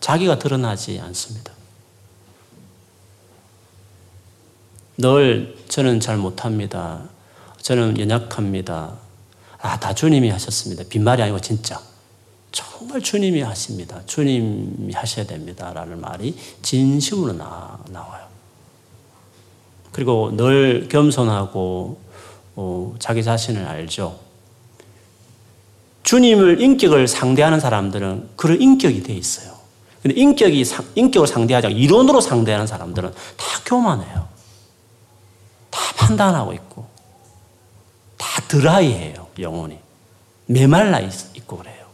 자기가 드러나지 않습니다. 늘 저는 잘 못합니다. 저는 연약합니다. 다 주님이 하셨습니다. 빈말이 아니고 진짜. 정말 주님이 하십니다. 주님이 하셔야 됩니다. 라는 말이 진심으로 나와요. 그리고 늘 겸손하고 자기 자신을 알죠. 주님을 인격을 상대하는 사람들은 그런 인격이 돼 있어요. 근데 인격을 상대하지 않고 이론으로 상대하는 사람들은 다 교만해요. 다 판단하고 있고 다 드라이해요. 영혼이. 메말라 있고 그래요.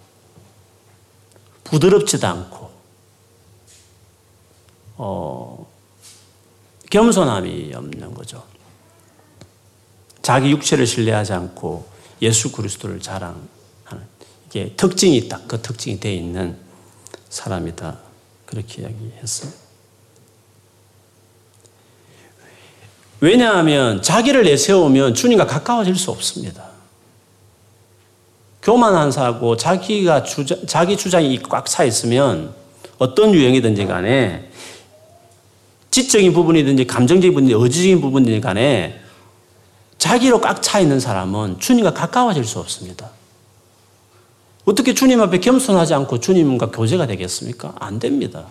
부드럽지도 않고 겸손함이 없는 거죠. 자기 육체를 신뢰하지 않고 예수 그리스도를 자랑하는 이게 특징이 딱 그 특징이 되어 있는 사람이다. 그렇게 이야기했습니다. 왜냐하면 자기를 내세우면 주님과 가까워질 수 없습니다. 교만한 사고 자기 주장이 꽉 차 있으면 어떤 유형이든지 간에 지적인 부분이든지 감정적인 부분이든지 의지적인 부분이든지 간에 자기로 꽉 차 있는 사람은 주님과 가까워질 수 없습니다. 어떻게 주님 앞에 겸손하지 않고 주님과 교제가 되겠습니까? 안 됩니다.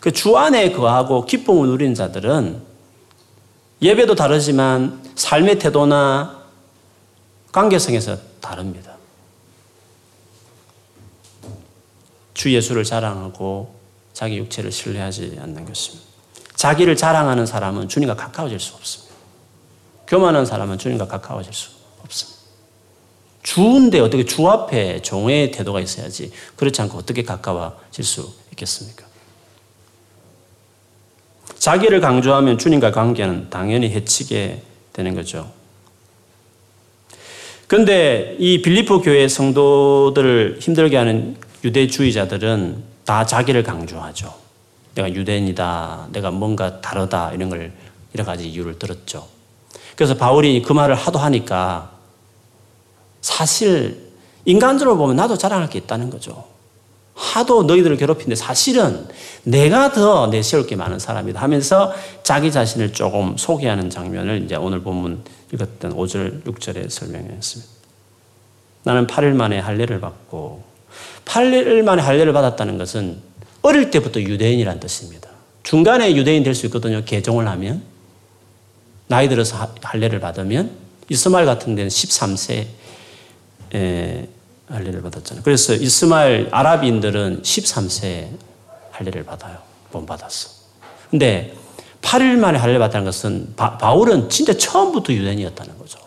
그 주 안에 거하고 기쁨을 누리는 자들은 예배도 다르지만 삶의 태도나 관계성에서 다릅니다. 주 예수를 자랑하고 자기 육체를 신뢰하지 않는 것입니다. 자기를 자랑하는 사람은 주님과 가까워질 수 없습니다. 교만한 사람은 주님과 가까워질 수 없습니다. 주인데 어떻게 주 앞에 종의 태도가 있어야지 그렇지 않고 어떻게 가까워질 수 있겠습니까? 자기를 강조하면 주님과 관계는 당연히 해치게 되는 거죠. 근데 이 빌립보 교회 성도들을 힘들게 하는 유대주의자들은 다 자기를 강조하죠. 내가 유대인이다, 내가 뭔가 다르다 이런 걸 여러 가지 이유를 들었죠. 그래서 바울이 그 말을 하도 하니까 사실 인간적으로 보면 나도 자랑할 게 있다는 거죠. 하도 너희들을 괴롭히는데 사실은 내가 더 내세울 게 많은 사람이다 하면서 자기 자신을 조금 소개하는 장면을 이제 오늘 본문 읽었던 5절, 6절에 설명했습니다. 나는 8일 만에 할례를 받고 8일 만에 할례를 받았다는 것은 어릴 때부터 유대인이라는 뜻입니다. 중간에 유대인 될 수 있거든요. 개종을 하면 나이 들어서 할례를 받으면 이스마엘 같은 데는 13세에 할례를 받았잖아요. 그래서 이스마엘 아랍인들은 13세에 할례를 받아요. 본받았어. 근데 8일 만에 할례를 받다는 것은 바울은 진짜 처음부터 유대인이었다는 거죠.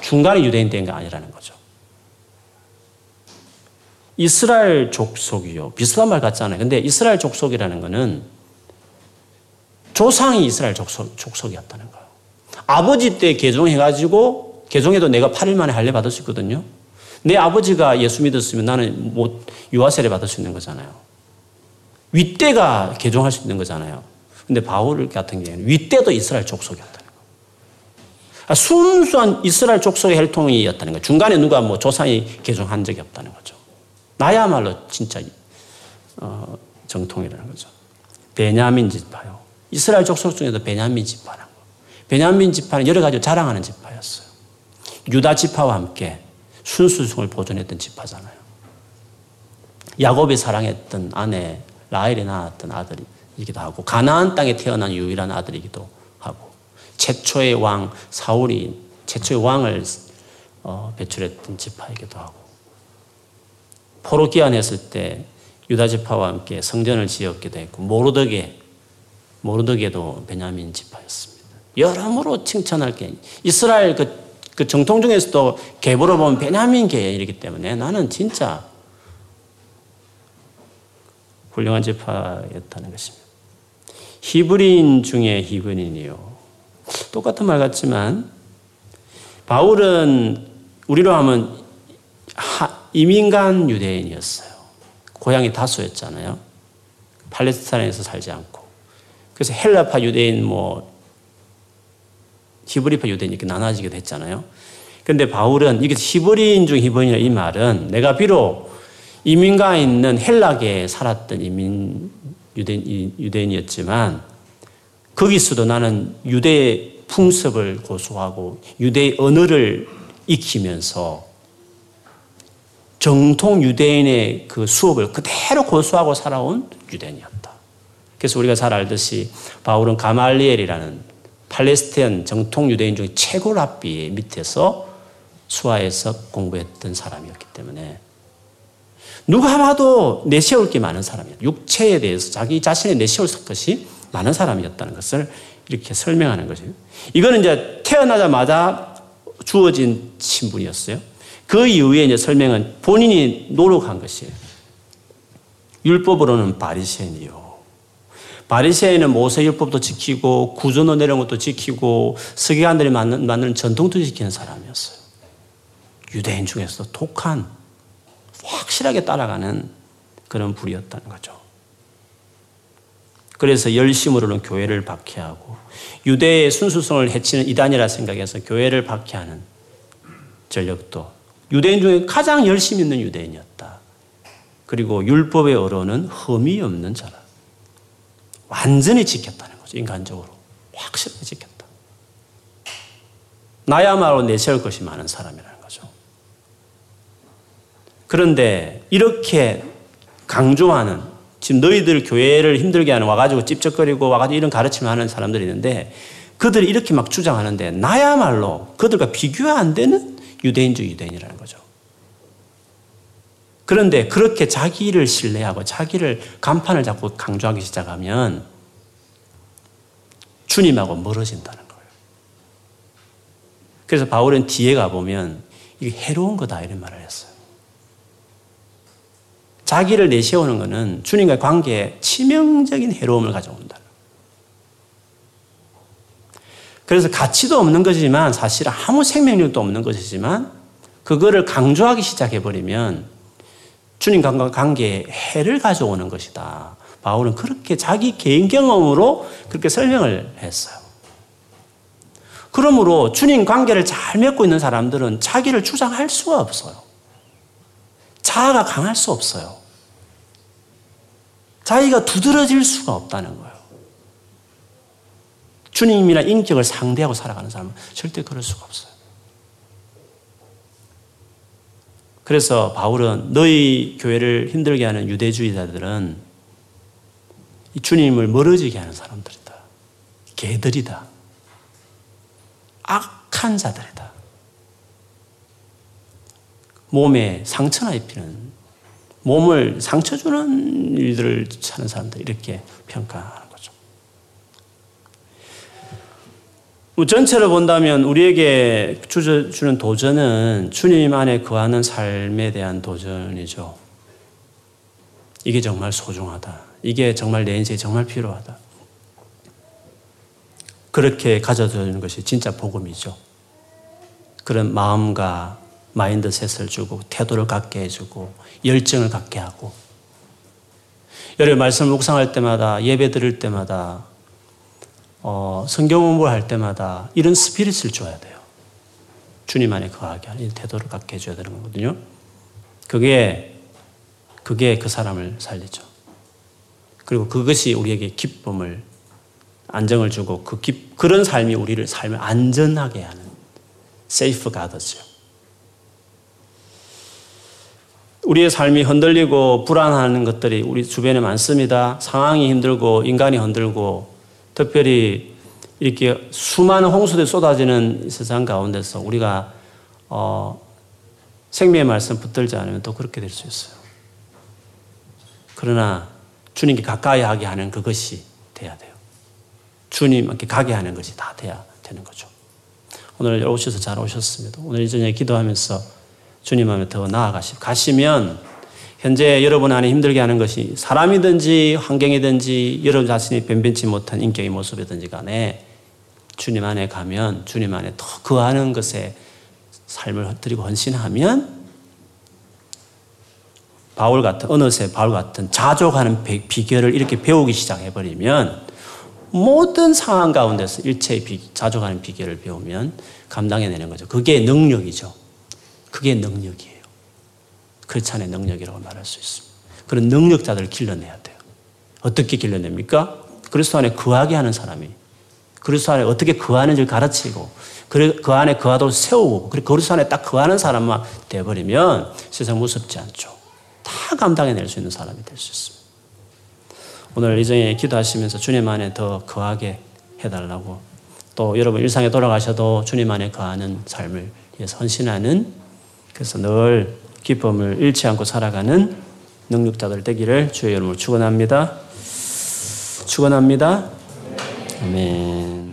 중간에 유대인 된 게 아니라는 거죠. 이스라엘 족속이요. 비슷한 말 같잖아요. 근데 이스라엘 족속이라는 거는 조상이 이스라엘 족속이었다는 거예요. 아버지 때 개종해가지고 개종해도 내가 8일 만에 할례 받을 수 있거든요. 내 아버지가 예수 믿었으면 나는 못 유아 세례 받을 수 있는 거잖아요. 윗대가 개종할 수 있는 거잖아요. 근데 바울 같은 경우에는 윗대도 이스라엘 족속이었다는 거예요. 순수한 이스라엘 족속의 혈통이었다는 거예요. 중간에 누가 뭐 조상이 개종한 적이 없다는 거죠. 나야말로 진짜 정통이라는 거죠. 베냐민 지파요. 이스라엘 족속 중에도 베냐민 지파라는 거. 베냐민 지파는 여러 가지 자랑하는 지파였어요. 유다 지파와 함께 순수성을 보존했던 지파잖아요. 야곱이 사랑했던 아내 라헬이 낳았던 아들이기도 하고 가나안 땅에 태어난 유일한 아들이기도 하고 최초의 왕 사울이 최초의 왕을 배출했던 지파이기도 하고 포로 귀환했을 때 유다 지파와 함께 성전을 지었기도 했고 모르드게도 베냐민 지파였습니다. 여러모로 칭찬할 게 이스라엘 그 정통 중에서도 계보로 보면 베냐민계이기 때문에 나는 진짜 훌륭한 지파였다는 것입니다. 히브리인 중에 히브리인이요. 똑같은 말 같지만 바울은 우리로 하면 이민간 유대인이었어요. 고향이 다수였잖아요. 팔레스타인에서 살지 않고. 그래서 헬라파 유대인 히브리파 유대인 이렇게 나눠지기도 했잖아요. 그런데 바울은 이게 히브리인 중 히브리인이라 이 말은 내가 비록 이민가에 있는 헬락에 살았던 유대인이었지만 거기서도 나는 유대의 풍습을 고수하고 유대의 언어를 익히면서 정통 유대인의 그 수업을 그대로 고수하고 살아온 유대인이었다. 그래서 우리가 잘 알듯이 바울은 가말리엘이라는 팔레스타인 정통 유대인 중에 최고 랍비의 밑에서 수하에서 공부했던 사람이었기 때문에 누가 봐도 내세울 게 많은 사람이에요. 육체에 대해서 자기 자신의 내세울 것이 많은 사람이었다는 것을 이렇게 설명하는 거죠. 이거는 이제 태어나자마자 주어진 신분이었어요. 그 이후에 이제 설명은 본인이 노력한 것이에요. 율법으로는 바리새인이요. 바리새인은 모세율법도 지키고 구전도 내려온 것도 지키고 서기관들이 만드는 전통도 지키는 사람이었어요. 유대인 중에서도 독한 확실하게 따라가는 그런 부류였다는 거죠. 그래서 열심으로는 교회를 박해하고 유대의 순수성을 해치는 이단이라 생각해서 교회를 박해하는 전력도 유대인 중에 가장 열심히 있는 유대인이었다. 그리고 율법의 어로는 흠이 없는 자라. 완전히 지켰다는 거죠. 인간적으로. 확실하게 지켰다. 나야말로 내세울 것이 많은 사람이라는 거죠. 그런데 이렇게 강조하는 지금 너희들 교회를 힘들게 하는 와가지고 찝쩍거리고 와가지고 이런 가르침을 하는 사람들이 있는데 그들이 이렇게 막 주장하는데 나야말로 그들과 비교가 안 되는 유대인적 유대인이라는 거죠. 그런데 그렇게 자기를 신뢰하고 자기를 간판을 잡고 강조하기 시작하면 주님하고 멀어진다는 거예요. 그래서 바울은 뒤에 가보면 이게 해로운 거다 이런 말을 했어요. 자기를 내세우는 것은 주님과의 관계에 치명적인 해로움을 가져온다. 그래서 가치도 없는 것이지만 사실 아무 생명력도 없는 것이지만 그거를 강조하기 시작해버리면 주님과 관계에 해를 가져오는 것이다. 바울은 그렇게 자기 개인 경험으로 그렇게 설명을 했어요. 그러므로 주님 관계를 잘 맺고 있는 사람들은 자기를 주장할 수가 없어요. 자아가 강할 수 없어요. 자기가 두드러질 수가 없다는 거예요. 주님이나 인격을 상대하고 살아가는 사람은 절대 그럴 수가 없어요. 그래서 바울은 너희 교회를 힘들게 하는 유대주의자들은 이 주님을 멀어지게 하는 사람들이다. 개들이다. 악한 자들이다. 몸에 상처나 입히는, 몸을 상처 주는 일들을 하는 사람들 이렇게 평가하는 거죠. 전체를 본다면 우리에게 주는 도전은 주님 안에 거하는 삶에 대한 도전이죠. 이게 정말 소중하다. 이게 정말 내 인생에 정말 필요하다. 그렇게 가져다주는 것이 진짜 복음이죠. 그런 마음과 마인드셋을 주고 태도를 갖게 해주고 열정을 갖게 하고, 여러분 말씀을 묵상할 때마다, 예배 드릴 때마다, 성경 공부를 할 때마다 이런 스피릿을 줘야 돼요. 주님 안에 거하게 하는 태도를 갖게 해줘야 되는 거거든요. 그게 그 사람을 살리죠. 그리고 그것이 우리에게 기쁨을, 안정을 주고 그런 삶이 우리를 삶을 안전하게 하는 세이프가드죠. 우리의 삶이 흔들리고 불안한 것들이 우리 주변에 많습니다. 상황이 힘들고 인간이 흔들고, 특별히 이렇게 수많은 홍수들이 쏟아지는 세상 가운데서 우리가 생명의 말씀 붙들지 않으면 또 그렇게 될 수 있어요. 그러나 주님께 가까이 하게 하는 그것이 돼야 돼요. 주님께 가게 하는 것이 다 돼야 되는 거죠. 오늘 오셔서 잘 오셨습니다. 오늘 이 저녁에 기도하면서 주님 앞에 더 나아가시면 현재 여러분 안에 힘들게 하는 것이 사람이든지 환경이든지 여러분 자신이 변변치 못한 인격의 모습이든지 간에 주님 안에 가면, 주님 안에 더 거하는 것에 삶을 흩뜨리고 헌신하면 어느새 바울 같은 자족하는 비결을 이렇게 배우기 시작해버리면, 모든 상황 가운데서 일체의 자족하는 비결을 배우면 감당해내는 거죠. 그게 능력이죠. 그게 능력이에요. 크리스찬의 능력이라고 말할 수 있습니다. 그런 능력자들을 길러내야 돼요. 어떻게 길러냅니까? 그리스도 안에 거하게 하는 사람이 그리스도 안에 어떻게 거하는지를 가르치고, 그 안에 거하도록 세우고, 그리고 그리스도 안에 딱 거하는 사람만 돼버리면 세상 무섭지 않죠. 다 감당해낼 수 있는 사람이 될 수 있습니다. 오늘 이 저녁에 기도하시면서 주님 안에 더 거하게 해달라고, 또 여러분 일상에 돌아가셔도 주님 안에 거하는 삶을 위해서 헌신하는, 그래서 늘 기쁨을 잃지 않고 살아가는 능력자들 되기를 주의 이름으로 축원합니다. 아멘.